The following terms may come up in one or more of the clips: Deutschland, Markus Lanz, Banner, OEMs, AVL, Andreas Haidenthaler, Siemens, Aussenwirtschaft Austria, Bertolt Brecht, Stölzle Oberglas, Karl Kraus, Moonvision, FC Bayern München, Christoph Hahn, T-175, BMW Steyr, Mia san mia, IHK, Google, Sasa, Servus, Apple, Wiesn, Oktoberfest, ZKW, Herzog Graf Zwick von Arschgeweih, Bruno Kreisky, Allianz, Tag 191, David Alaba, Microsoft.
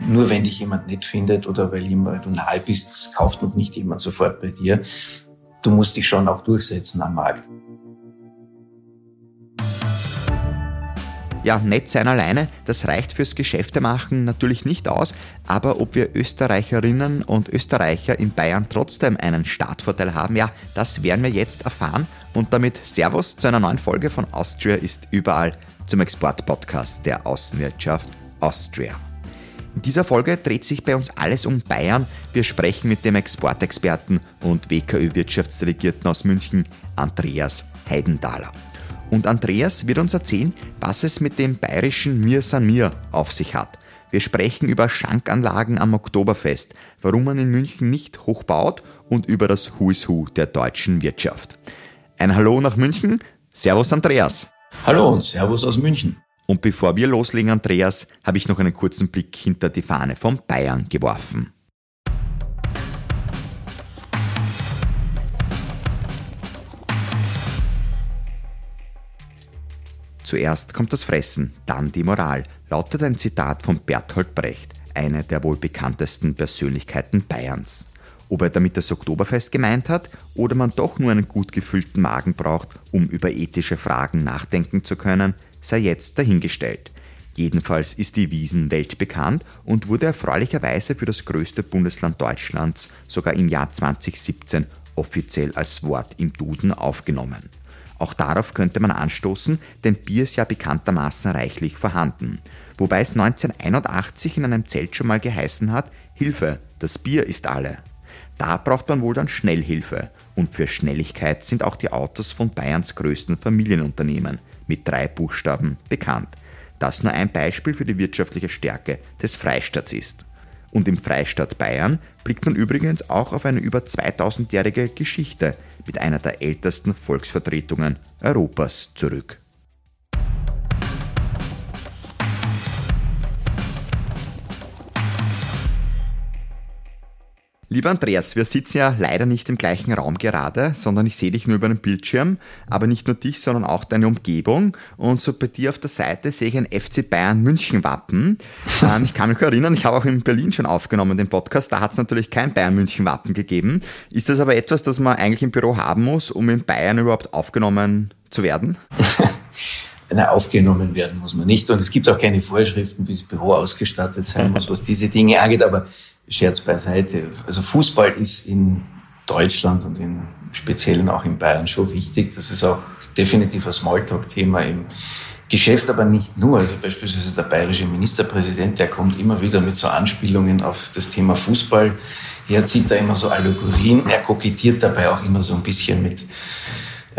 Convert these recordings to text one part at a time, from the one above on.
Nur wenn dich jemand nett findet oder weil du nahe bist, kauft noch nicht jemand sofort bei dir. Du musst dich schon auch durchsetzen am Markt. Ja, nett sein alleine, das reicht fürs Geschäftemachen natürlich nicht aus. Aber ob wir Österreicherinnen und Österreicher in Bayern trotzdem einen Startvorteil haben, ja, das werden wir jetzt erfahren. Und damit Servus zu einer neuen Folge von Austria ist überall, zum Export-Podcast der Aussenwirtschaft Austria. In dieser Folge dreht sich bei uns alles um Bayern. Wir sprechen mit dem Exportexperten und WKÖ-Wirtschaftsdelegierten aus München, Andreas Haidenthaler. Und Andreas wird uns erzählen, was es mit dem bayerischen Mir san Mir auf sich hat. Wir sprechen über Schankanlagen am Oktoberfest, warum man in München nicht hochbaut und über das Who is Who der deutschen Wirtschaft. Ein Hallo nach München. Servus Andreas. Hallo und Servus aus München. Und bevor wir loslegen, Andreas, habe ich noch einen kurzen Blick hinter die Fahne von Bayern geworfen. Zuerst kommt das Fressen, dann die Moral, lautet ein Zitat von Bertolt Brecht, einer der wohl bekanntesten Persönlichkeiten Bayerns. Ob er damit das Oktoberfest gemeint hat oder man doch nur einen gut gefüllten Magen braucht, um über ethische Fragen nachdenken zu können, sei jetzt dahingestellt. Jedenfalls ist die Wiesn weltbekannt und wurde erfreulicherweise für das größte Bundesland Deutschlands sogar im Jahr 2017 offiziell als Wort im Duden aufgenommen. Auch darauf könnte man anstoßen, denn Bier ist ja bekanntermaßen reichlich vorhanden. Wobei es 1981 in einem Zelt schon mal geheißen hat, Hilfe, das Bier ist alle. Da braucht man wohl dann schnell Hilfe. Und für Schnelligkeit sind auch die Autos von Bayerns größten Familienunternehmen mit 3 Buchstaben bekannt. Das nur ein Beispiel für die wirtschaftliche Stärke des Freistaats ist. Und im Freistaat Bayern blickt man übrigens auch auf eine über 2000-jährige Geschichte mit einer der ältesten Volksvertretungen Europas zurück. Lieber Andreas, wir sitzen ja leider nicht im gleichen Raum gerade, sondern ich sehe dich nur über einen Bildschirm, aber nicht nur dich, sondern auch deine Umgebung. Und so bei dir auf der Seite sehe ich ein FC Bayern München Wappen. Ich kann mich erinnern, ich habe auch in Berlin schon aufgenommen den Podcast, da hat es natürlich kein Bayern München Wappen gegeben. Ist das aber etwas, das man eigentlich im Büro haben muss, um in Bayern überhaupt aufgenommen zu werden? Na, aufgenommen werden muss man nicht. Und es gibt auch keine Vorschriften, wie das Büro ausgestattet sein muss, was diese Dinge angeht. Aber Scherz beiseite. Also Fußball ist in Deutschland und im Speziellen auch in Bayern schon wichtig. Das ist auch definitiv ein Smalltalk-Thema im Geschäft, aber nicht nur. Also beispielsweise der bayerische Ministerpräsident, der kommt immer wieder mit so Anspielungen auf das Thema Fußball. Er zieht da immer so Allegorien. Er kokettiert dabei auch immer so ein bisschen mit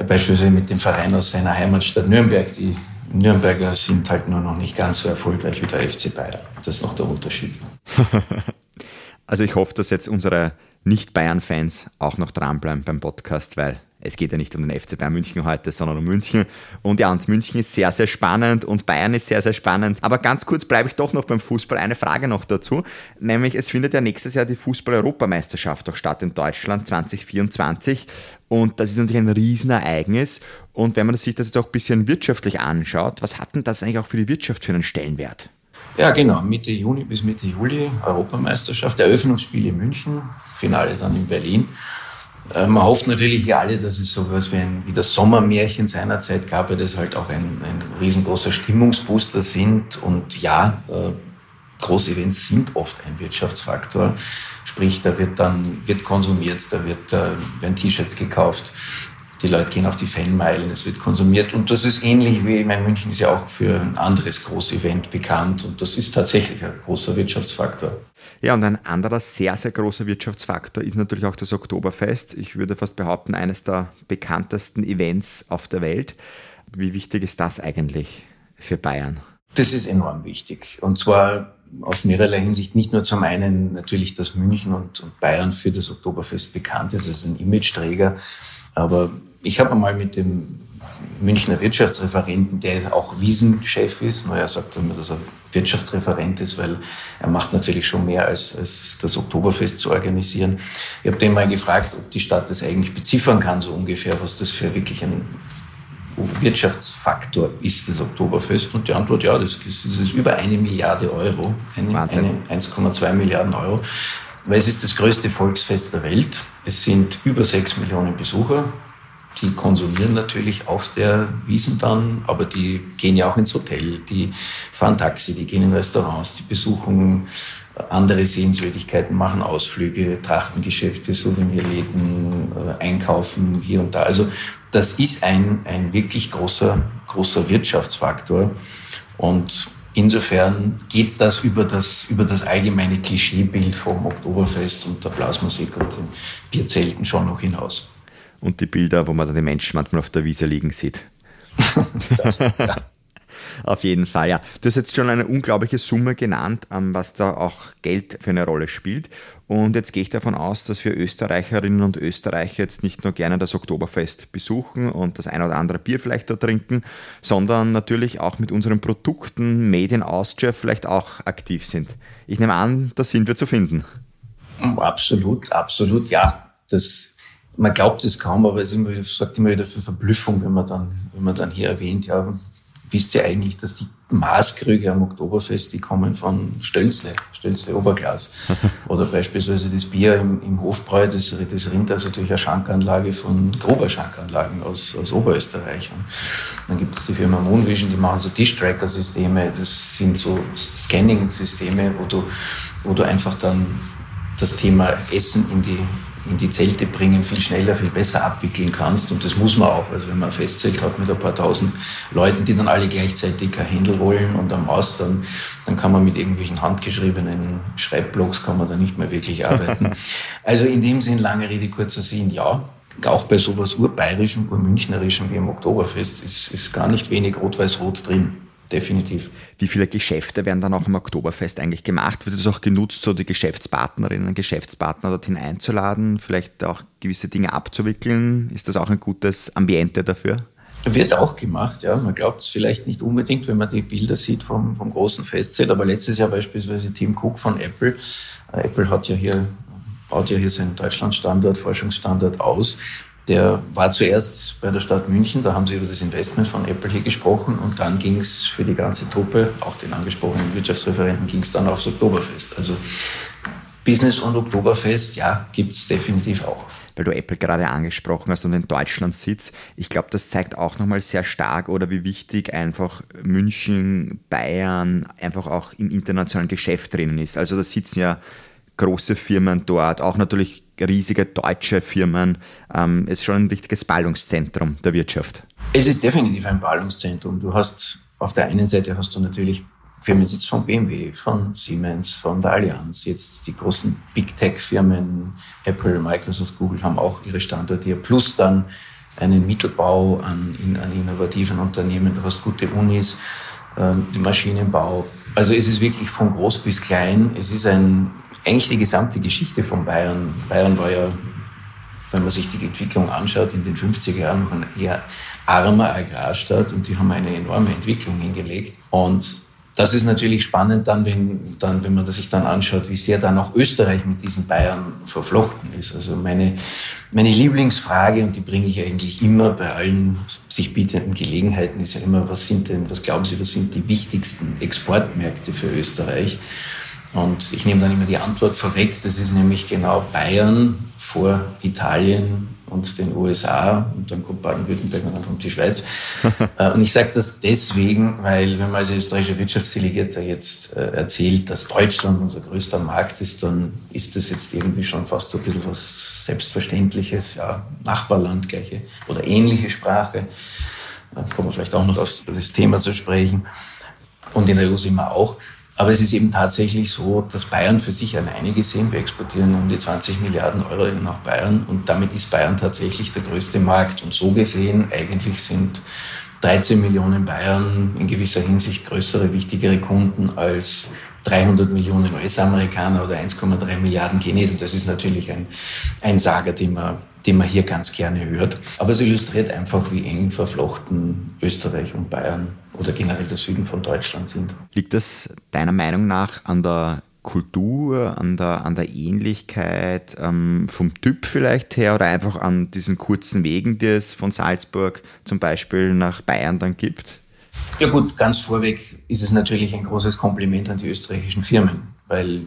beispielsweise mit dem Verein aus seiner Heimatstadt Nürnberg. Die Nürnberger sind halt nur noch nicht ganz so erfolgreich wie der FC Bayern. Das ist noch der Unterschied. Also ich hoffe, dass jetzt unsere Nicht-Bayern-Fans auch noch dranbleiben beim Podcast, weil es geht ja nicht um den FC Bayern München heute, sondern um München. Und ja, und München ist sehr, sehr spannend und Bayern ist sehr, sehr spannend. Aber ganz kurz bleibe ich doch noch beim Fußball. Eine Frage noch dazu, nämlich es findet ja nächstes Jahr die Fußball-Europameisterschaft auch statt in Deutschland 2024. Und das ist natürlich ein Riesenereignis. Und wenn man sich das jetzt auch ein bisschen wirtschaftlich anschaut, was hat denn das eigentlich auch für die Wirtschaft für einen Stellenwert? Ja, genau. Mitte Juni bis Mitte Juli Europameisterschaft, Eröffnungsspiele in München, Finale dann in Berlin. Man hofft natürlich hier alle, dass es sowas wie das Sommermärchen seiner Zeit gab, weil das halt auch ein riesengroßer Stimmungsbooster sind. Und ja, Großevents sind oft ein Wirtschaftsfaktor. Sprich, da wird konsumiert, werden T-Shirts gekauft. Die Leute gehen auf die Fanmeilen, es wird konsumiert. Und das ist ähnlich wie, ich meine, München ist ja auch für ein anderes Großevent bekannt. Und das ist tatsächlich ein großer Wirtschaftsfaktor. Ja, und ein anderer sehr, sehr großer Wirtschaftsfaktor ist natürlich auch das Oktoberfest. Ich würde fast behaupten, eines der bekanntesten Events auf der Welt. Wie wichtig ist das eigentlich für Bayern? Das ist enorm wichtig. Und zwar auf mehrerlei Hinsicht. Nicht nur zum einen natürlich, dass München und Bayern für das Oktoberfest bekannt ist. Es ist ein Imageträger. Aber ich habe einmal mit dem Münchner Wirtschaftsreferenten, der auch Wiesn-Chef ist, naja, sagt er mir, dass er Wirtschaftsreferent ist, weil er macht natürlich schon mehr als das Oktoberfest zu organisieren. Ich habe den mal gefragt, ob die Stadt das eigentlich beziffern kann, so ungefähr, was das für wirklich ein Wirtschaftsfaktor ist das Oktoberfest? Und die Antwort, ja, das ist über 1 Milliarde Euro, 1,2 Milliarden Euro, weil es ist das größte Volksfest der Welt. Es sind über 6 Millionen Besucher, die konsumieren natürlich auf der Wiesn dann, aber die gehen ja auch ins Hotel, die fahren Taxi, die gehen in Restaurants, die besuchen andere Sehenswürdigkeiten, machen Ausflüge, Trachtengeschäfte, Souvenirläden, einkaufen hier und da. Also das ist ein wirklich großer Wirtschaftsfaktor. Und insofern geht das über das allgemeine Klischeebild vom Oktoberfest und der Blasmusik und den Bierzelten schon noch hinaus. Und die Bilder, wo man dann die Menschen manchmal auf der Wiese liegen sieht. Das, ja. Auf jeden Fall, ja. Du hast jetzt schon eine unglaubliche Summe genannt, was da auch Geld für eine Rolle spielt. Und jetzt gehe ich davon aus, dass wir Österreicherinnen und Österreicher jetzt nicht nur gerne das Oktoberfest besuchen und das ein oder andere Bier vielleicht da trinken, sondern natürlich auch mit unseren Produkten Made in Austria vielleicht auch aktiv sind. Ich nehme an, da sind wir zu finden. Absolut, absolut, ja. Man glaubt es kaum, aber es sorgt immer wieder für Verblüffung, wenn man dann hier erwähnt, ja, wisst ihr eigentlich, dass die Maßkrüge am Oktoberfest, die kommen von Stölzle Oberglas. Oder beispielsweise das Bier im Hofbräu, das Rind, also natürlich eine Schankanlage von grober Schankanlagen aus Oberösterreich. Und dann gibt es die Firma Moonvision, die machen so Dish-Tracker-Systeme, das sind so Scanning-Systeme, wo du einfach dann das Thema Essen in die Zelte bringen, viel schneller, viel besser abwickeln kannst. Und das muss man auch. Also wenn man ein Festzelt hat mit ein paar tausend Leuten, die dann alle gleichzeitig ein Händel wollen und am Maus, dann kann man mit irgendwelchen handgeschriebenen Schreibblocks kann man da nicht mehr wirklich arbeiten. Also in dem Sinn, lange Rede, kurzer Sinn, ja. Auch bei sowas urbayerischem, urmünchnerischen wie im Oktoberfest ist gar nicht wenig Rot-Weiß-Rot drin. Definitiv. Wie viele Geschäfte werden dann auch am Oktoberfest eigentlich gemacht? Wird das auch genutzt, so die Geschäftspartnerinnen und Geschäftspartner dorthin einzuladen, vielleicht auch gewisse Dinge abzuwickeln? Ist das auch ein gutes Ambiente dafür? Wird auch gemacht, ja. Man glaubt es vielleicht nicht unbedingt, wenn man die Bilder sieht vom großen Festzelt. Aber letztes Jahr beispielsweise Tim Cook von Apple. Apple baut ja hier seinen Deutschland-Standort, Forschungsstandort aus. Der war zuerst bei der Stadt München, da haben sie über das Investment von Apple hier gesprochen und dann ging es für die ganze Truppe, auch den angesprochenen Wirtschaftsreferenten, ging es dann aufs Oktoberfest. Also Business und Oktoberfest, ja, gibt es definitiv auch. Weil du Apple gerade angesprochen hast und in Deutschland sitzt. Ich glaube, das zeigt auch nochmal sehr stark, oder wie wichtig einfach München, Bayern einfach auch im internationalen Geschäft drinnen ist. Also da sitzen ja große Firmen dort, auch natürlich riesige deutsche Firmen. Es ist schon ein richtiges Ballungszentrum der Wirtschaft. Es ist definitiv ein Ballungszentrum. Du hast auf der einen Seite natürlich Firmensitz von BMW, von Siemens, von der Allianz. Jetzt die großen Big-Tech-Firmen, Apple, Microsoft, Google, haben auch ihre Standorte hier. Plus dann einen Mittelbau an innovativen Unternehmen. Du hast gute Unis, den Maschinenbau. Also es ist wirklich von groß bis klein. Es ist eigentlich die gesamte Geschichte von Bayern. Bayern war ja, wenn man sich die Entwicklung anschaut, in den 50er Jahren noch ein eher armer Agrarstaat und die haben eine enorme Entwicklung hingelegt. Und das ist natürlich spannend, wenn man sich dann anschaut, wie sehr dann auch Österreich mit diesen Bayern verflochten ist. Also meine Lieblingsfrage, und die bringe ich eigentlich immer bei allen sich bietenden Gelegenheiten, ist ja immer, was glauben Sie, was sind die wichtigsten Exportmärkte für Österreich? Und ich nehme dann immer die Antwort vorweg, das ist nämlich genau Bayern vor Italien und den USA und dann kommt Baden-Württemberg und dann kommt die Schweiz. Und ich sage das deswegen, weil wenn man als österreichischer Wirtschaftsdelegierter jetzt erzählt, dass Deutschland unser größter Markt ist, dann ist das jetzt irgendwie schon fast so ein bisschen was Selbstverständliches, ja, Nachbarland, gleiche oder ähnliche Sprache. Da kommen wir vielleicht auch noch auf das Thema zu sprechen. Und in der EU sind wir auch. Aber es ist eben tatsächlich so, dass Bayern für sich alleine gesehen, wir exportieren um die 20 Milliarden Euro nach Bayern und damit ist Bayern tatsächlich der größte Markt. Und so gesehen, eigentlich sind 13 Millionen Bayern in gewisser Hinsicht größere, wichtigere Kunden als 300 Millionen US-Amerikaner oder 1,3 Milliarden Chinesen. Das ist natürlich ein Sager, den man hier ganz gerne hört. Aber es illustriert einfach, wie eng verflochten Österreich und Bayern oder generell der Süden von Deutschland sind. Liegt das deiner Meinung nach an der Kultur, an der Ähnlichkeit, vom Typ vielleicht her oder einfach an diesen kurzen Wegen, die es von Salzburg zum Beispiel nach Bayern dann gibt? Ja gut, ganz vorweg ist es natürlich ein großes Kompliment an die österreichischen Firmen, weil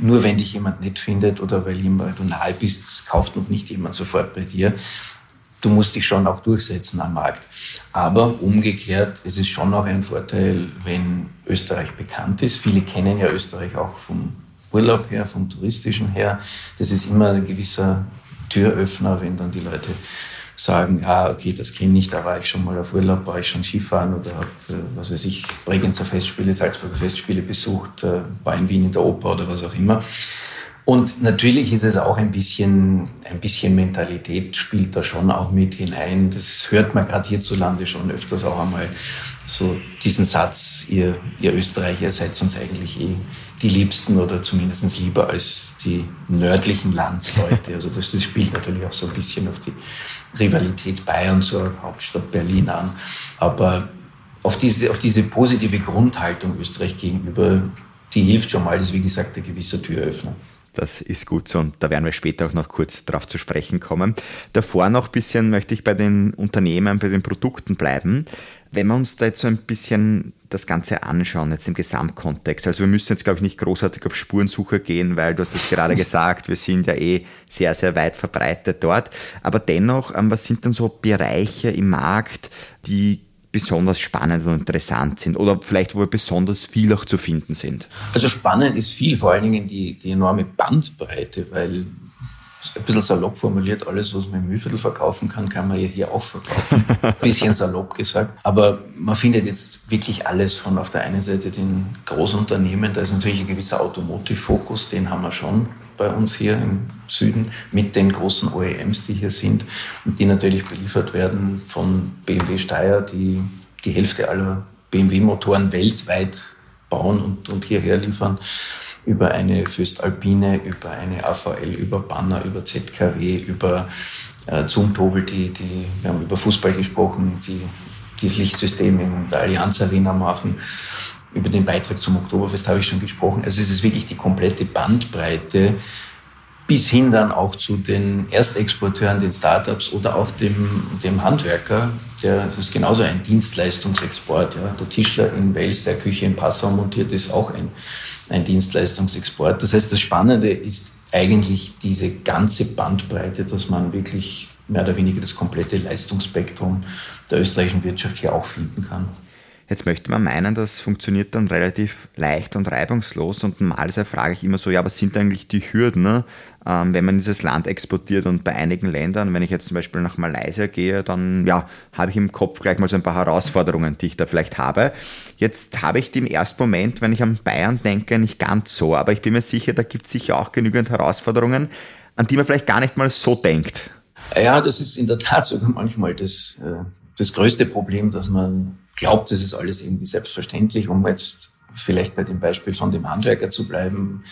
nur wenn dich jemand nett findet oder weil du nahe bist, kauft noch nicht jemand sofort bei dir. Du musst dich schon auch durchsetzen am Markt. Aber umgekehrt, es ist schon auch ein Vorteil, wenn Österreich bekannt ist. Viele kennen ja Österreich auch vom Urlaub her, vom Touristischen her. Das ist immer ein gewisser Türöffner, wenn dann die Leute sagen, ah, okay, das kenne ich, da war ich schon mal auf Urlaub, war ich schon Skifahren oder habe, was weiß ich, Bregenzer Festspiele, Salzburger Festspiele besucht, war in Wien in der Oper oder was auch immer. Und natürlich ist es auch ein bisschen Mentalität spielt da schon auch mit hinein. Das hört man gerade hierzulande schon öfters auch einmal so diesen Satz, ihr Österreicher seid uns eigentlich eh die Liebsten oder zumindest lieber als die nördlichen Landsleute. Also das spielt natürlich auch so ein bisschen auf die Rivalität Bayern zur Hauptstadt Berlin an. Aber auf diese positive Grundhaltung Österreich gegenüber, die hilft schon mal, das ist wie gesagt ein gewisser Türöffner. Das ist gut so und da werden wir später auch noch kurz drauf zu sprechen kommen. Davor noch ein bisschen möchte ich bei den Unternehmen, bei den Produkten bleiben. Wenn wir uns da jetzt so ein bisschen das Ganze anschauen, jetzt im Gesamtkontext, also wir müssen jetzt, glaube ich, nicht großartig auf Spurensuche gehen, weil du hast es gerade gesagt, wir sind ja eh sehr, sehr weit verbreitet dort. Aber dennoch, was sind denn so Bereiche im Markt, die besonders spannend und interessant sind oder vielleicht, wo besonders viel auch zu finden sind? Also spannend ist viel, vor allen Dingen die enorme Bandbreite, weil ein bisschen salopp formuliert, alles, was man im Mühlviertel verkaufen kann man ja hier auch verkaufen. Ein bisschen salopp gesagt. Aber man findet jetzt wirklich alles von auf der einen Seite den Großunternehmen, da ist natürlich ein gewisser Automotive-Fokus, den haben wir schon bei uns hier im Süden mit den großen OEMs, die hier sind und die natürlich beliefert werden von BMW Steyr, die die Hälfte aller BMW-Motoren weltweit bauen und hierher liefern, über eine Fürstalpine, über eine AVL, über Banner, über ZKW, über Zoomtobel, wir haben über Fußball gesprochen, die das Lichtsystem in der Allianz Arena machen. Über den Beitrag zum Oktoberfest habe ich schon gesprochen. Also es ist wirklich die komplette Bandbreite bis hin dann auch zu den Erstexporteuren, den Startups oder auch dem Handwerker. Das ist genauso ein Dienstleistungsexport. Ja. Der Tischler in Wels, der Küche in Passau montiert, ist auch ein Dienstleistungsexport. Das heißt, das Spannende ist eigentlich diese ganze Bandbreite, dass man wirklich mehr oder weniger das komplette Leistungsspektrum der österreichischen Wirtschaft hier auch finden kann. Jetzt möchte man meinen, das funktioniert dann relativ leicht und reibungslos und mal frage ich immer so, ja, was sind eigentlich die Hürden, ne? Wenn man dieses Land exportiert und bei einigen Ländern, wenn ich jetzt zum Beispiel nach Malaysia gehe, dann ja, habe ich im Kopf gleich mal so ein paar Herausforderungen, die ich da vielleicht habe. Jetzt habe ich die im ersten Moment, wenn ich an Bayern denke, nicht ganz so, aber ich bin mir sicher, da gibt es sicher auch genügend Herausforderungen, an die man vielleicht gar nicht mal so denkt. Ja, das ist in der Tat sogar manchmal das größte Problem, dass man glaubt, das ist alles irgendwie selbstverständlich, um jetzt vielleicht bei dem Beispiel von dem Handwerker zu bleiben.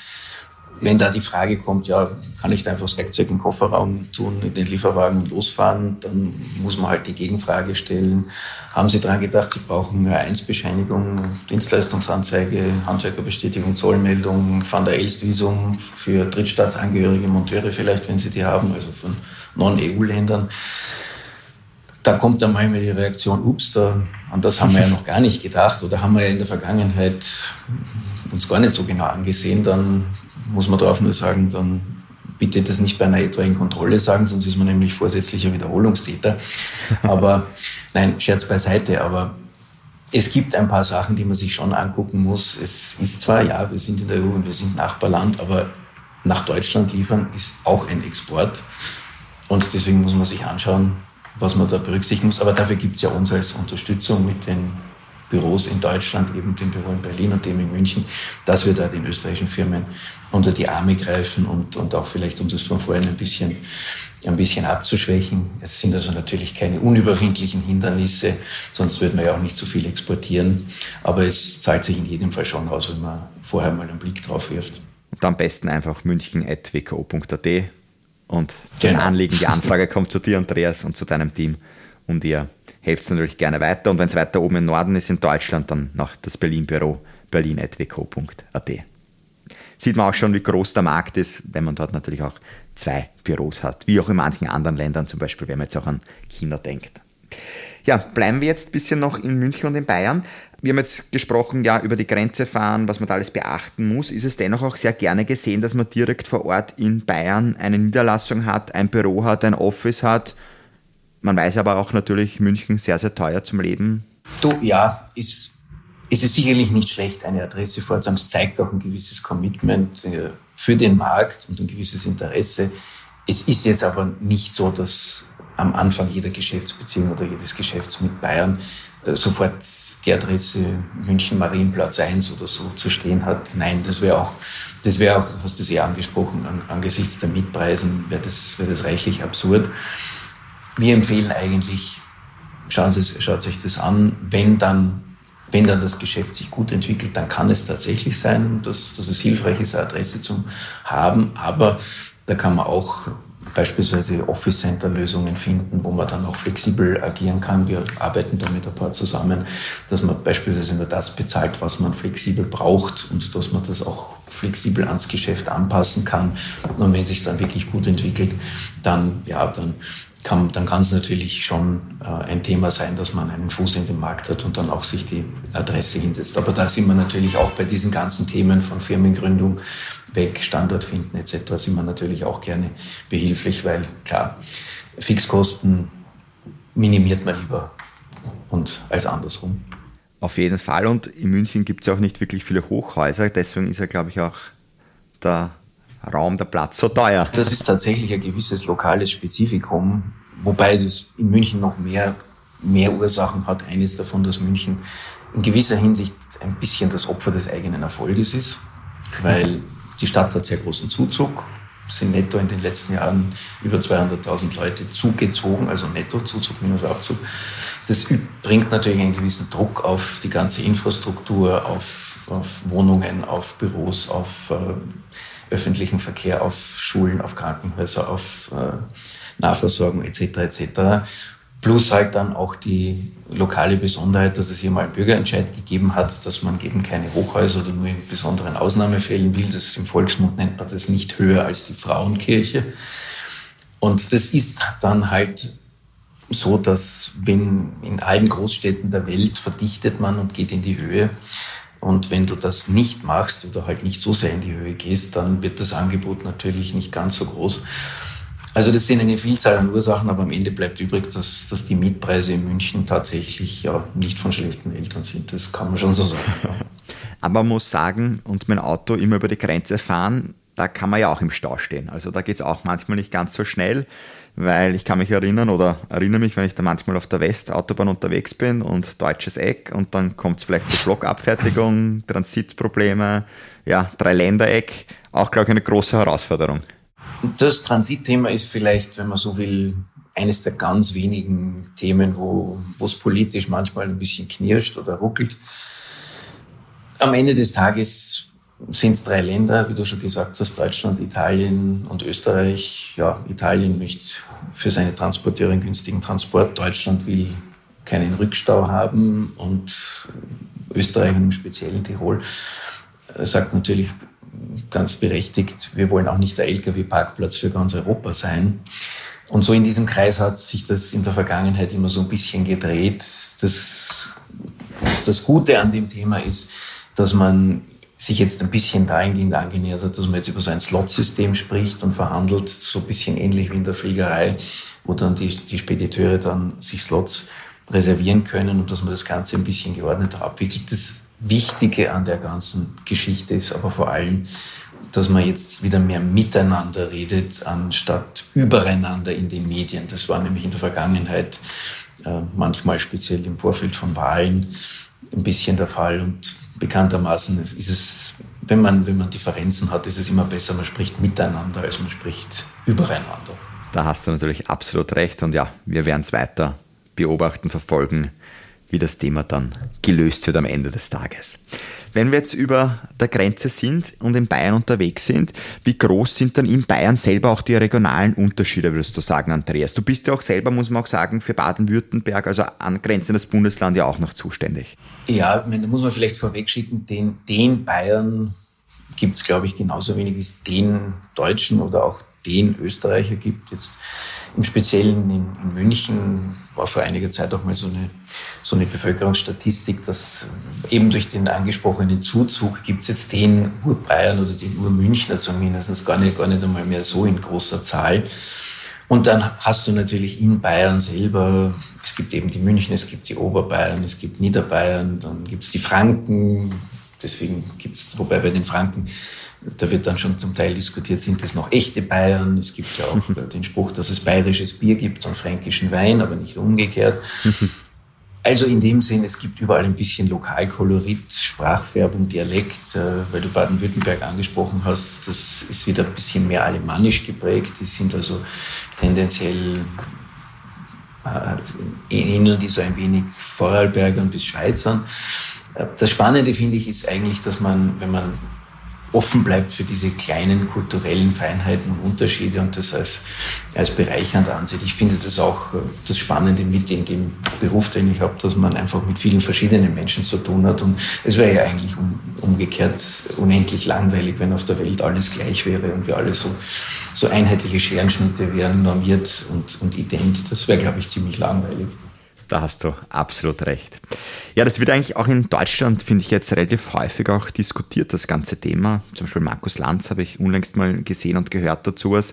Wenn da die Frage kommt, ja, kann ich da einfach das Werkzeug im Kofferraum tun, in den Lieferwagen und losfahren, dann muss man halt die Gegenfrage stellen. Haben Sie daran gedacht, Sie brauchen eine Eins-Bescheinigung, Dienstleistungsanzeige, Handwerkerbestätigung, Zollmeldung, Van der Elst-Visum für Drittstaatsangehörige, Monteure vielleicht, wenn Sie die haben, also von Non-EU-Ländern. Da kommt dann manchmal die Reaktion, ups, an das haben wir ja noch gar nicht gedacht oder haben wir ja in der Vergangenheit uns gar nicht so genau angesehen, dann muss man darauf nur sagen, dann bitte das nicht bei einer etwaigen Kontrolle sagen, sonst ist man nämlich vorsätzlicher Wiederholungstäter. Aber nein, Scherz beiseite, aber es gibt ein paar Sachen, die man sich schon angucken muss. Es ist zwar, ja, wir sind in der EU und wir sind Nachbarland, aber nach Deutschland liefern ist auch ein Export und deswegen muss man sich anschauen, was man da berücksichtigen muss. Aber dafür gibt es ja uns als Unterstützung mit den Büros in Deutschland, eben dem Büro in Berlin und dem in München, dass wir da den österreichischen Firmen unter die Arme greifen und auch vielleicht, um das von vorhin ein bisschen abzuschwächen. Es sind also natürlich keine unüberwindlichen Hindernisse, sonst würde man ja auch nicht so viel exportieren. Aber es zahlt sich in jedem Fall schon aus, wenn man vorher mal einen Blick drauf wirft. Und am besten einfach münchen@wko.at. Und das Anliegen, die Anfrage kommt zu dir, Andreas, und zu deinem Team. Und ihr helft natürlich gerne weiter. Und wenn es weiter oben im Norden ist, in Deutschland, dann noch das Berlin-Büro, berlin@wko.at. sieht man auch schon, wie groß der Markt ist, wenn man dort natürlich auch 2 Büros hat, wie auch in manchen anderen Ländern, zum Beispiel, wenn man jetzt auch an China denkt. Ja, bleiben wir jetzt ein bisschen noch in München und in Bayern. Wir haben jetzt gesprochen, ja, über die Grenze fahren, was man da alles beachten muss. Ist es dennoch auch sehr gerne gesehen, dass man direkt vor Ort in Bayern eine Niederlassung hat, ein Büro hat, ein Office hat? Man weiß aber auch natürlich, München sehr, sehr teuer zum Leben. Du, ja, ist es sicherlich nicht schlecht, eine Adresse vorzuhaben. Es zeigt auch ein gewisses Commitment für den Markt und ein gewisses Interesse. Es ist jetzt aber nicht so, dass am Anfang jeder Geschäftsbeziehung oder jedes Geschäfts mit Bayern sofort die Adresse München-Marienplatz 1 oder so zu stehen hat. Nein, das wäre auch, hast du es ja angesprochen, angesichts der Mietpreisen wäre das reichlich absurd. Wir empfehlen eigentlich, schaut euch das an, wenn dann das Geschäft sich gut entwickelt, dann kann es tatsächlich sein, dass es hilfreich ist, eine Adresse zu haben, aber da kann man auch beispielsweise Office-Center-Lösungen finden, wo man dann auch flexibel agieren kann. Wir arbeiten da mit ein paar zusammen, dass man beispielsweise nur das bezahlt, was man flexibel braucht und dass man das auch flexibel ans Geschäft anpassen kann. Und wenn es sich dann wirklich gut entwickelt, dann kann es natürlich schon ein Thema sein, dass man einen Fuß in den Markt hat und dann auch sich die Adresse hinsetzt. Aber da sind wir natürlich auch bei diesen ganzen Themen von Firmengründung weg, Standort finden etc. sind wir natürlich auch gerne behilflich, weil klar, Fixkosten minimiert man lieber und als andersrum. Auf jeden Fall, und in München gibt es ja auch nicht wirklich viele Hochhäuser, deswegen ist ja, glaube ich, auch der Raum, der Platz so teuer. Das ist tatsächlich ein gewisses lokales Spezifikum, wobei es in München noch mehr Ursachen hat. Eines davon, dass München in gewisser Hinsicht ein bisschen das Opfer des eigenen Erfolges ist, weil die Stadt hat sehr großen Zuzug, sind netto in den letzten Jahren über 200.000 Leute zugezogen, also netto, Zuzug minus Abzug. Das bringt natürlich einen gewissen Druck auf die ganze Infrastruktur, auf Wohnungen, auf Büros, auf öffentlichen Verkehr, auf Schulen, auf Krankenhäuser, auf Nahversorgung etc. Plus halt dann auch die lokale Besonderheit, dass es hier mal einen Bürgerentscheid gegeben hat, dass man eben keine Hochhäuser oder nur in besonderen Ausnahmefällen will. Das im Volksmund nennt man das nicht höher als die Frauenkirche. Und das ist dann halt so, dass wenn in allen Großstädten der Welt verdichtet man und geht in die Höhe. Und wenn du das nicht machst oder halt nicht so sehr in die Höhe gehst, dann wird das Angebot natürlich nicht ganz so groß. Also das sind eine Vielzahl an Ursachen, aber am Ende bleibt übrig, dass die Mietpreise in München tatsächlich ja nicht von schlechten Eltern sind. Das kann man schon so sagen. Aber man muss sagen, und mein Auto immer über die Grenze fahren, da kann man ja auch im Stau stehen. Also da geht es auch manchmal nicht ganz so schnell, weil ich kann mich erinnere mich, wenn ich da manchmal auf der Westautobahn unterwegs bin und deutsches Eck und dann kommt es vielleicht zur Blockabfertigung, Transitprobleme, ja, Dreiländereck, auch, glaube ich, eine große Herausforderung. Das Transitthema ist vielleicht, wenn man so will, eines der ganz wenigen Themen, wo es politisch manchmal ein bisschen knirscht oder ruckelt. Am Ende des Tages sind es 3 Länder, wie du schon gesagt hast, Deutschland, Italien und Österreich. Ja, Italien möchte für seine Transporteure einen günstigen Transport. Deutschland will keinen Rückstau haben und Österreich und im Speziellen Tirol sagt natürlich ganz berechtigt, wir wollen auch nicht der Lkw-Parkplatz für ganz Europa sein. Und so in diesem Kreis hat sich das in der Vergangenheit immer so ein bisschen gedreht. Das Gute an dem Thema ist, dass man sich jetzt ein bisschen dahingehend angenähert hat, dass man jetzt über so ein Slot-System spricht und verhandelt, so ein bisschen ähnlich wie in der Fliegerei, wo dann die Spediteure dann sich Slots reservieren können und dass man das Ganze ein bisschen geordneter abwickelt. Das Wichtige an der ganzen Geschichte ist aber vor allem, dass man jetzt wieder mehr miteinander redet, anstatt übereinander in den Medien. Das war nämlich in der Vergangenheit, manchmal speziell im Vorfeld von Wahlen, ein bisschen der Fall und bekanntermaßen ist es, wenn man Differenzen hat, ist es immer besser, man spricht miteinander, als man spricht übereinander. Da hast du natürlich absolut recht und ja, wir werden es weiter beobachten, verfolgen, wie das Thema dann gelöst wird am Ende des Tages. Wenn wir jetzt über der Grenze sind und in Bayern unterwegs sind, wie groß sind dann in Bayern selber auch die regionalen Unterschiede, würdest du sagen, Andreas? Du bist ja auch selber, muss man auch sagen, für Baden-Württemberg, also angrenzendes Bundesland, ja auch noch zuständig. Ja, ich meine, da muss man vielleicht vorweg schicken, den Bayern, gibt es, glaube ich, genauso wenig, wie es den Deutschen oder auch den Österreicher gibt. Jetzt im Speziellen in München war vor einiger Zeit auch mal so eine Bevölkerungsstatistik, dass eben durch den angesprochenen Zuzug gibt es jetzt den Urbayern oder den Urmünchner zumindest gar nicht einmal mehr so in großer Zahl. Und dann hast du natürlich in Bayern selber, es gibt eben die Münchner, es gibt die Oberbayern, es gibt Niederbayern, dann gibt es die Franken. Deswegen gibt es, wobei bei den Franken, da wird dann schon zum Teil diskutiert, sind das noch echte Bayern? Es gibt ja auch den Spruch, dass es bayerisches Bier gibt und fränkischen Wein, aber nicht umgekehrt. Also in dem Sinn, es gibt überall ein bisschen Lokalkolorit, Sprachfärbung, Dialekt, weil du Baden-Württemberg angesprochen hast, das ist wieder ein bisschen mehr alemannisch geprägt. Die sind also tendenziell, ähneln die so ein wenig Vorarlbergern bis Schweizern. Das Spannende, finde ich, ist eigentlich, dass man, wenn man offen bleibt für diese kleinen kulturellen Feinheiten und Unterschiede und das als bereichernd ansieht. Ich finde das auch das Spannende mit in dem Beruf, den ich habe, dass man einfach mit vielen verschiedenen Menschen zu tun hat. Und es wäre ja eigentlich umgekehrt unendlich langweilig, wenn auf der Welt alles gleich wäre und wir alle so einheitliche Scherenschnitte wären, normiert und ident. Das wäre, glaube ich, ziemlich langweilig. Da hast du absolut recht. Ja, das wird eigentlich auch in Deutschland, finde ich, jetzt relativ häufig auch diskutiert, das ganze Thema. Zum Beispiel Markus Lanz habe ich unlängst mal gesehen und gehört dazu was,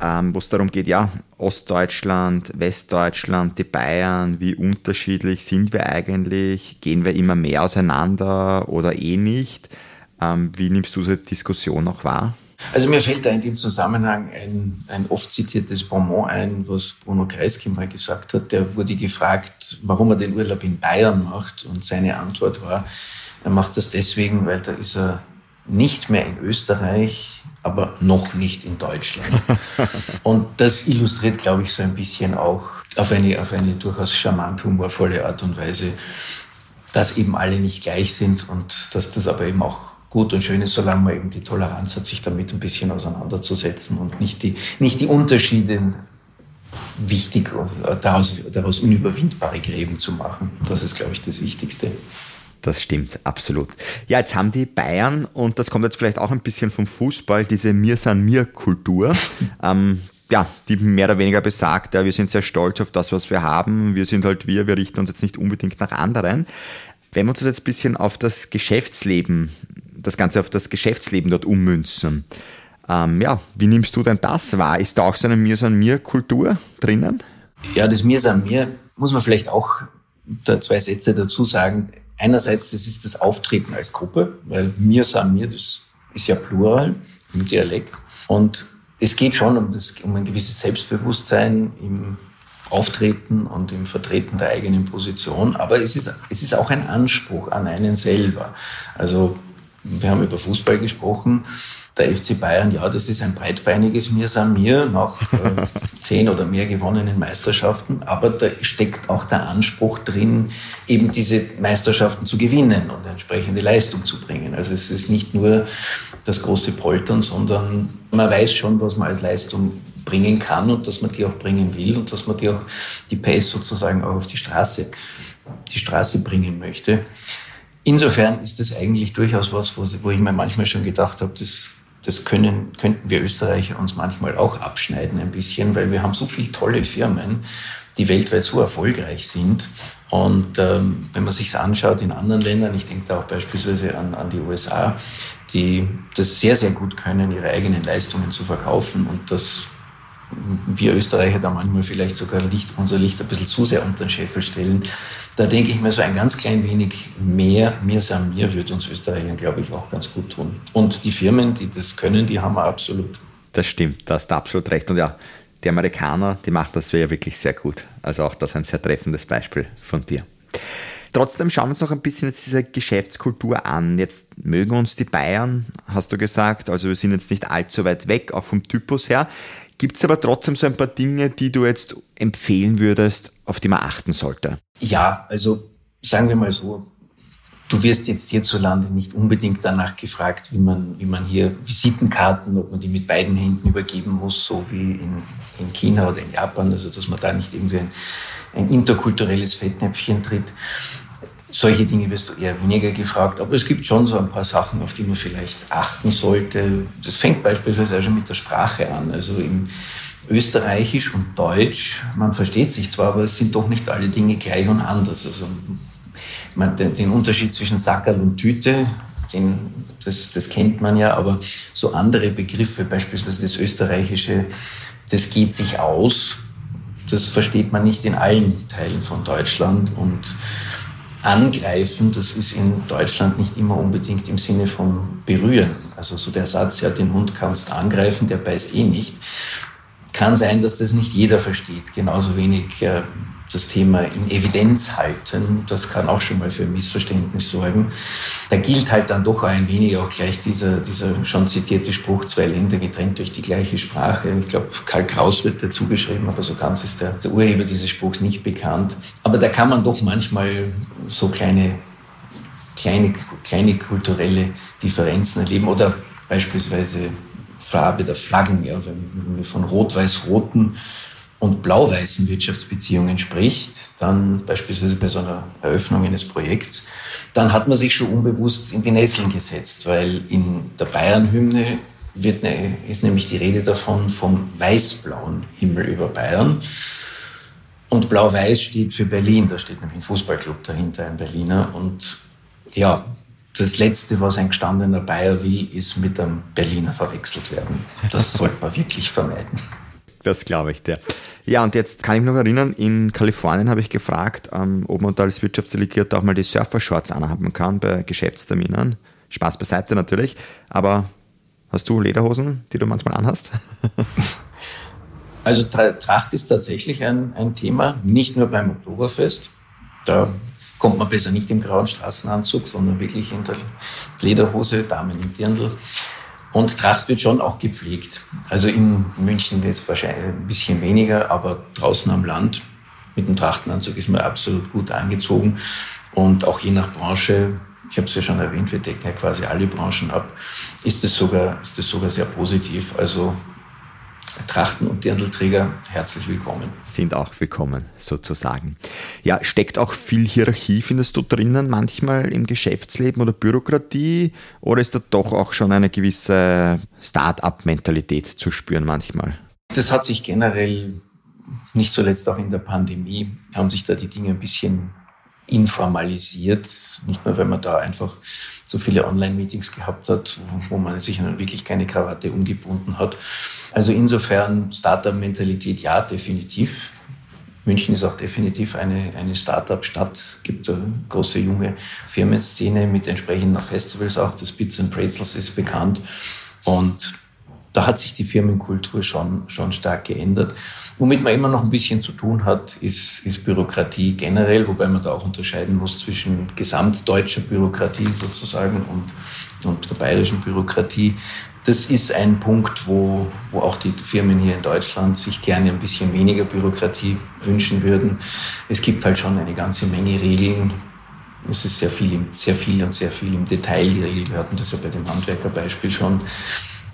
wo es darum geht, ja, Ostdeutschland, Westdeutschland, die Bayern, wie unterschiedlich sind wir eigentlich? Gehen wir immer mehr auseinander oder nicht? Wie nimmst du diese Diskussion auch wahr? Also mir fällt da in dem Zusammenhang ein oft zitiertes Bonmot ein, was Bruno Kreisky mal gesagt hat. Der wurde gefragt, warum er den Urlaub in Bayern macht. Und seine Antwort war, er macht das deswegen, weil da ist er nicht mehr in Österreich, aber noch nicht in Deutschland. Und das illustriert, glaube ich, so ein bisschen auch auf eine durchaus charmant humorvolle Art und Weise, dass eben alle nicht gleich sind und dass das aber eben auch gut und schön ist, solange man eben die Toleranz hat, sich damit ein bisschen auseinanderzusetzen und nicht die Unterschiede wichtig, daraus unüberwindbare Gräben zu machen. Das ist, glaube ich, das Wichtigste. Das stimmt, absolut. Ja, jetzt haben die Bayern, und das kommt jetzt vielleicht auch ein bisschen vom Fußball, diese Mir-san-mir-Kultur, ja, die mehr oder weniger besagt, ja, wir sind sehr stolz auf das, was wir haben, wir sind halt wir richten uns jetzt nicht unbedingt nach anderen. Wenn wir uns das jetzt ein bisschen auf das Geschäftsleben dort ummünzen. Ja, wie nimmst du denn das wahr? Ist da auch so eine Mir-san-mir-Kultur drinnen? Ja, das Mir-san-mir muss man vielleicht auch da zwei Sätze dazu sagen. Einerseits, das ist das Auftreten als Gruppe, weil Mir-san-mir, das ist ja Plural im Dialekt. Und es geht schon um ein gewisses Selbstbewusstsein im Auftreten und im Vertreten der eigenen Position. Aber es ist auch ein Anspruch an einen selber. Also, wir haben über Fußball gesprochen. Der FC Bayern, ja, das ist ein breitbeiniges Mir-san-mir nach 10 oder mehr gewonnenen Meisterschaften. Aber da steckt auch der Anspruch drin, eben diese Meisterschaften zu gewinnen und entsprechende Leistung zu bringen. Also es ist nicht nur das große Poltern, sondern man weiß schon, was man als Leistung bringen kann und dass man die auch bringen will und dass man die Pace sozusagen auch auf die Straße bringen möchte. Insofern ist das eigentlich durchaus was, wo ich mir manchmal schon gedacht habe, das könnten wir Österreicher uns manchmal auch abschneiden ein bisschen, weil wir haben so viele tolle Firmen, die weltweit so erfolgreich sind. Und wenn man sich es anschaut in anderen Ländern, ich denke da auch beispielsweise an die USA, die das sehr, sehr gut können, ihre eigenen Leistungen zu verkaufen und das wir Österreicher da manchmal vielleicht sogar unser Licht ein bisschen zu sehr unter den Scheffel stellen. Da denke ich mir, so ein ganz klein wenig mehr Mir-san-mir wird uns Österreichern, glaube ich, auch ganz gut tun. Und die Firmen, die das können, die haben wir absolut. Das stimmt, da hast du absolut recht. Und ja, die Amerikaner, die machen das ja wirklich sehr gut. Also auch das ist ein sehr treffendes Beispiel von dir. Trotzdem schauen wir uns noch ein bisschen jetzt diese Geschäftskultur an. Jetzt mögen uns die Bayern, hast du gesagt. Also wir sind jetzt nicht allzu weit weg, auch vom Typus her. Gibt es aber trotzdem so ein paar Dinge, die du jetzt empfehlen würdest, auf die man achten sollte? Ja, also sagen wir mal so, du wirst jetzt hierzulande nicht unbedingt danach gefragt, wie man hier Visitenkarten, ob man die mit beiden Händen übergeben muss, so wie in China oder in Japan, also dass man da nicht irgendwie ein interkulturelles Fettnäpfchen tritt. Solche Dinge wirst du eher weniger gefragt, aber es gibt schon so ein paar Sachen, auf die man vielleicht achten sollte. Das fängt beispielsweise auch schon mit der Sprache an. Also in Österreichisch und Deutsch, man versteht sich zwar, aber es sind doch nicht alle Dinge gleich und anders. Also den Unterschied zwischen Sackerl und Tüte, das kennt man ja, aber so andere Begriffe, beispielsweise das Österreichische, das geht sich aus, das versteht man nicht in allen Teilen von Deutschland und angreifen, das ist in Deutschland nicht immer unbedingt im Sinne von berühren. Also so der Satz, ja, den Hund kannst angreifen, der beißt eh nicht. Kann sein, dass das nicht jeder versteht. Genauso wenig das Thema in Evidenz halten. Das kann auch schon mal für ein Missverständnis sorgen. Da gilt halt dann doch ein wenig auch gleich dieser schon zitierte Spruch, zwei Länder getrennt durch die gleiche Sprache. Ich glaube, Karl Kraus wird dazu geschrieben, aber so ganz ist der Urheber dieses Spruchs nicht bekannt. Aber da kann man doch manchmal so kleine kulturelle Differenzen erleben. Oder beispielsweise Farbe der Flaggen. Ja, wenn wir von rot-weiß-roten und blau-weißen Wirtschaftsbeziehungen spricht, dann beispielsweise bei so einer Eröffnung eines Projekts, dann hat man sich schon unbewusst in die Nesseln gesetzt, weil in der Bayern-Hymne ist nämlich die Rede davon vom weiß-blauen Himmel über Bayern. Und blau-weiß steht für Berlin, da steht nämlich ein Fußballclub dahinter, ein Berliner. Und ja, das Letzte, was ein gestandener Bayer will, ist mit einem Berliner verwechselt werden. Das sollte man wirklich vermeiden. Das glaube ich dir. Ja, und jetzt kann ich mich noch erinnern, in Kalifornien habe ich gefragt, ob man da als Wirtschaftsdelegierter auch mal die Surfer-Shorts anhaben kann bei Geschäftsterminen. Spaß beiseite natürlich, aber hast du Lederhosen, die du manchmal anhast? Also Tracht ist tatsächlich ein Thema, nicht nur beim Oktoberfest. Da kommt man besser nicht im grauen Straßenanzug, sondern wirklich in der Lederhose, Damen im Dirndl. Und Tracht wird schon auch gepflegt. Also in München ist es wahrscheinlich ein bisschen weniger, aber draußen am Land mit dem Trachtenanzug ist man absolut gut angezogen. Und auch je nach Branche, ich habe es ja schon erwähnt, wir decken ja quasi alle Branchen ab, ist das sogar sehr positiv. Also Trachten- und Dirndlträger, herzlich willkommen. Sind auch willkommen, sozusagen. Ja, steckt auch viel Hierarchie, findest du drinnen, manchmal im Geschäftsleben oder Bürokratie? Oder ist da doch auch schon eine gewisse Start-up-Mentalität zu spüren manchmal? Das hat sich generell, nicht zuletzt auch in der Pandemie, haben sich da die Dinge ein bisschen informalisiert. Nicht nur, weil man da einfach so viele Online-Meetings gehabt hat, wo man sich wirklich keine Krawatte umgebunden hat. Also insofern Startup-Mentalität, ja, definitiv. München ist auch definitiv eine Startup-Stadt. Es gibt eine große junge Firmenszene mit entsprechenden Festivals auch. Das Bits and Pretzels ist bekannt. Und da hat sich die Firmenkultur schon stark geändert. Womit man immer noch ein bisschen zu tun hat, ist Bürokratie generell, wobei man da auch unterscheiden muss zwischen gesamtdeutscher Bürokratie sozusagen und der bayerischen Bürokratie. Das ist ein Punkt, wo auch die Firmen hier in Deutschland sich gerne ein bisschen weniger Bürokratie wünschen würden. Es gibt halt schon eine ganze Menge Regeln. Es ist sehr viel im Detail geregelt. Wir hatten das ja bei dem Handwerkerbeispiel schon.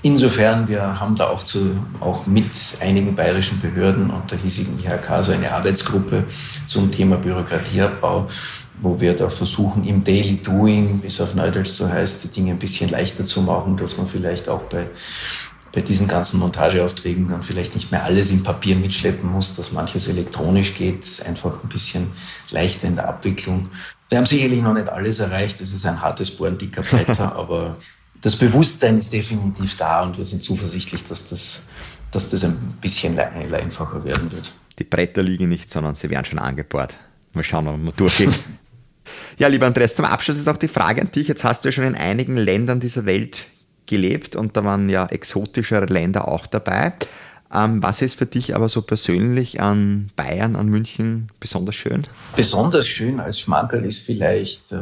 Insofern, wir haben da auch mit einigen bayerischen Behörden und der hiesigen IHK so eine Arbeitsgruppe zum Thema Bürokratieabbau, wo wir da versuchen, im Daily Doing, wie es auf Neudeutsch so heißt, die Dinge ein bisschen leichter zu machen, dass man vielleicht auch bei diesen ganzen Montageaufträgen dann vielleicht nicht mehr alles im Papier mitschleppen muss, dass manches elektronisch geht, einfach ein bisschen leichter in der Abwicklung. Wir haben sicherlich noch nicht alles erreicht, es ist ein hartes Bohren, dicker Bretter, aber das Bewusstsein ist definitiv da und wir sind zuversichtlich, dass das ein bisschen einfacher werden wird. Die Bretter liegen nicht, sondern sie werden schon angebohrt. Mal schauen, ob man durchgeht. Ja, lieber Andreas, zum Abschluss ist auch die Frage an dich. Jetzt hast du ja schon in einigen Ländern dieser Welt gelebt und da waren ja exotischere Länder auch dabei. Was ist für dich aber so persönlich an Bayern, an München besonders schön? Besonders schön als Schmankerl ist vielleicht,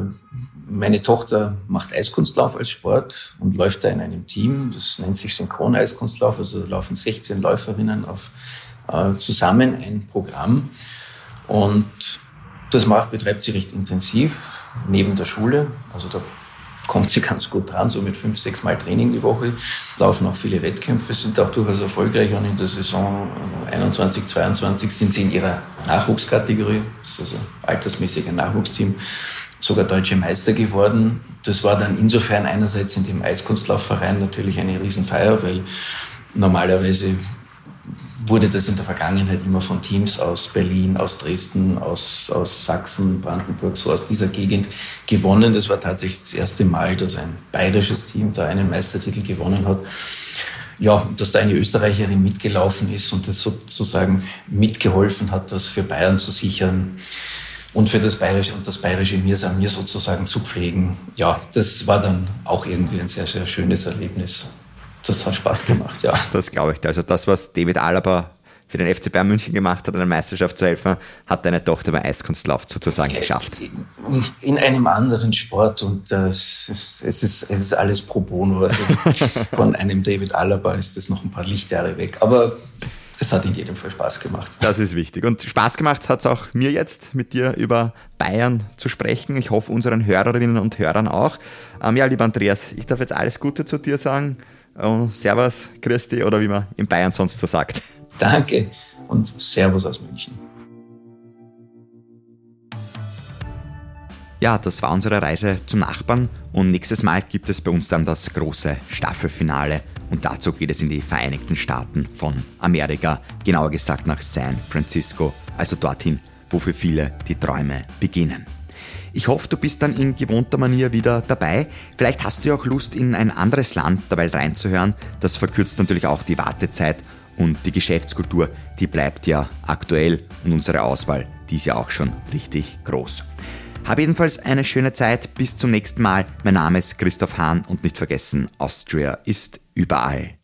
meine Tochter macht Eiskunstlauf als Sport und läuft da in einem Team. Das nennt sich Synchron-Eiskunstlauf, also laufen 16 Läuferinnen zusammen ein Programm. Und das betreibt sie recht intensiv neben der Schule, also da kommt sie ganz gut dran, so mit 5-6 Mal Training die Woche. Laufen auch viele Wettkämpfe, sind auch durchaus erfolgreich und in der Saison 21/22 sind sie in ihrer Nachwuchskategorie, das ist also altersmäßig ein Nachwuchsteam, sogar deutsche Meister geworden. Das war dann insofern einerseits in dem Eiskunstlaufverein natürlich eine Riesenfeier, weil normalerweise wurde das in der Vergangenheit immer von Teams aus Berlin, aus Dresden, aus Sachsen, Brandenburg, so aus dieser Gegend gewonnen. Das war tatsächlich das erste Mal, dass ein bayerisches Team da einen Meistertitel gewonnen hat. Ja, dass da eine Österreicherin mitgelaufen ist und das sozusagen mitgeholfen hat, das für Bayern zu sichern und für das bayerische und das bayerische Mir sozusagen zu pflegen. Ja, das war dann auch irgendwie ein sehr, sehr schönes Erlebnis. Das hat Spaß gemacht, ja. Das glaube ich. Also das, was David Alaba für den FC Bayern München gemacht hat, einer Meisterschaft zu helfen, hat deine Tochter beim Eiskunstlauf sozusagen geschafft. In einem anderen Sport und es ist alles pro bono. Also von einem David Alaba ist das noch ein paar Lichtjahre weg. Aber es hat in jedem Fall Spaß gemacht. Das ist wichtig. Und Spaß gemacht hat es auch mir jetzt, mit dir über Bayern zu sprechen. Ich hoffe, unseren Hörerinnen und Hörern auch. Ja, lieber Andreas, ich darf jetzt alles Gute zu dir sagen. Servus, grüß dich oder wie man in Bayern sonst so sagt. Danke und Servus aus München. Ja, das war unsere Reise zum Nachbarn und nächstes Mal gibt es bei uns dann das große Staffelfinale und dazu geht es in die Vereinigten Staaten von Amerika, genauer gesagt nach San Francisco, also dorthin, wo für viele die Träume beginnen. Ich hoffe, du bist dann in gewohnter Manier wieder dabei. Vielleicht hast du ja auch Lust, in ein anderes Land dabei reinzuhören. Das verkürzt natürlich auch die Wartezeit und die Geschäftskultur, die bleibt ja aktuell und unsere Auswahl, die ist ja auch schon richtig groß. Hab jedenfalls eine schöne Zeit. Bis zum nächsten Mal. Mein Name ist Christoph Hahn und nicht vergessen, Austria ist überall.